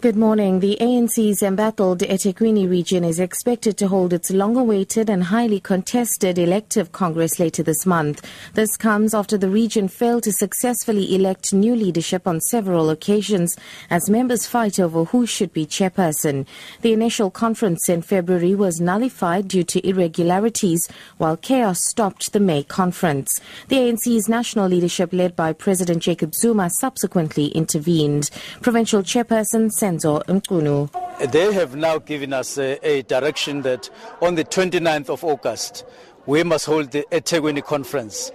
Good morning. The ANC's embattled eThekwini region is expected to hold its long-awaited and highly contested elective Congress later this month. This comes after the region failed to successfully elect new leadership on several occasions as members fight over who should be chairperson. The initial conference in February was nullified due to irregularities, while chaos stopped the May conference. The ANC's national leadership, led by President Jacob Zuma, subsequently intervened. Provincial chairperson They have now given us a direction that on the 29th of August, we must hold the eThekwini conference.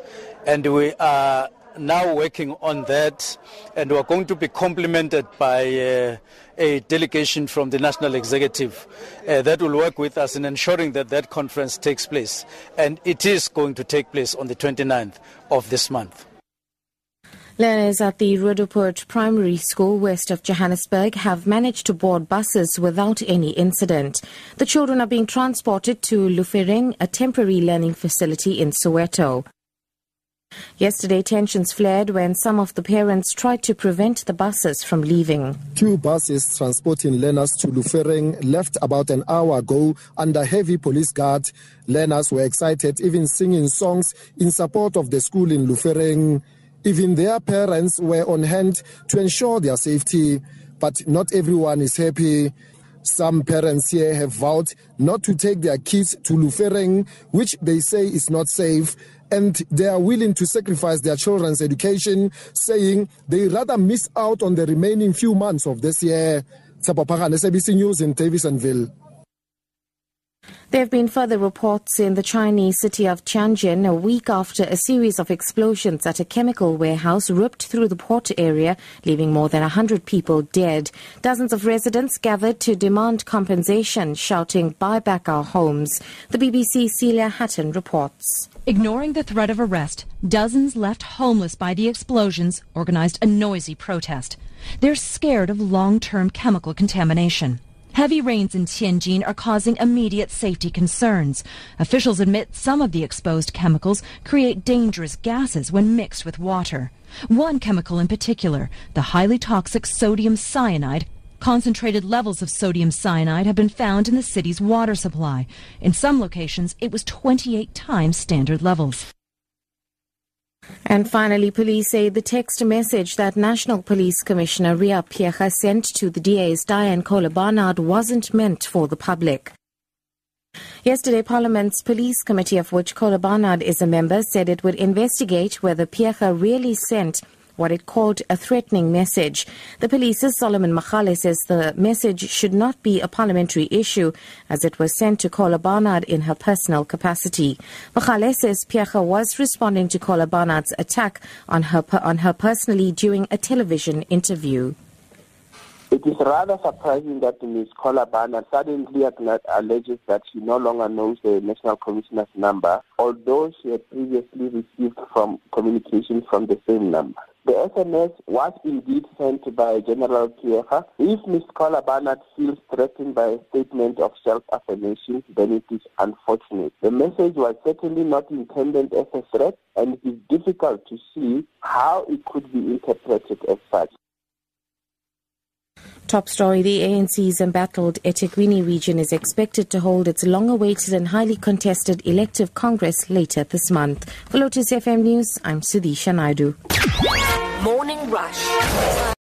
And we are now working on that. And we are going to be complemented by a delegation from the National Executive that will work with us in ensuring that that conference takes place. And it is going to take place on the 29th of this month. Learners at the Roodeport Primary School west of Johannesburg have managed to board buses without any incident. The children are being transported to Lufereng, a temporary learning facility in Soweto. Yesterday, tensions flared when some of the parents tried to prevent the buses from leaving. Two buses transporting learners to Lufereng left about an hour ago under heavy police guard. Learners were excited, even singing songs in support of the school in Lufereng. Even their parents were on hand to ensure their safety, but not everyone is happy. Some parents here have vowed not to take their kids to Lufereng, which they say is not safe, and they are willing to sacrifice their children's education, saying they rather miss out on the remaining few months of this year. Tsepo, SBC News in Davisonville. There have been further reports in the Chinese city of Tianjin a week after a series of explosions at a chemical warehouse ripped through the port area, leaving more than 100 people dead. Dozens of residents gathered to demand compensation, shouting, "Buy back our homes." The BBC's Celia Hatton reports. Ignoring the threat of arrest, dozens left homeless by the explosions organized a noisy protest. They're scared of long-term chemical contamination. Heavy rains in Tianjin are causing immediate safety concerns. Officials admit some of the exposed chemicals create dangerous gases when mixed with water. One chemical in particular, the highly toxic sodium cyanide. Concentrated levels of sodium cyanide have been found in the city's water supply. In some locations, it was 28 times standard levels. And finally, police say the text message that National Police Commissioner Riah Phiyega sent to the DA's Diane Kohler-Barnard wasn't meant for the public. Yesterday, Parliament's Police Committee, of which Kohler-Barnard is a member, said it would investigate whether Phiyega really sent what it called a threatening message. The police's Solomon Machale says the message should not be a parliamentary issue, as it was sent to Kohler-Barnard in her personal capacity. Machale says Phiyega was responding to Kohler-Barnard's attack on her personally during a television interview. It is rather surprising that Ms. Kohler-Barnard suddenly alleges that she no longer knows the National Commissioner's number, although she had previously received communication from the same number. The SMS was indeed sent by General Phiyega. If Ms. Kohler-Barnard feels threatened by a statement of self-affirmation, then it is unfortunate. The message was certainly not intended as a threat, and it is difficult to see how it could be interpreted as such. Top story, the ANC's embattled eThekwini region is expected to hold its long-awaited and highly contested elective Congress later this month. For Lotus FM News, I'm Sudisha Naidu. Morning Rush.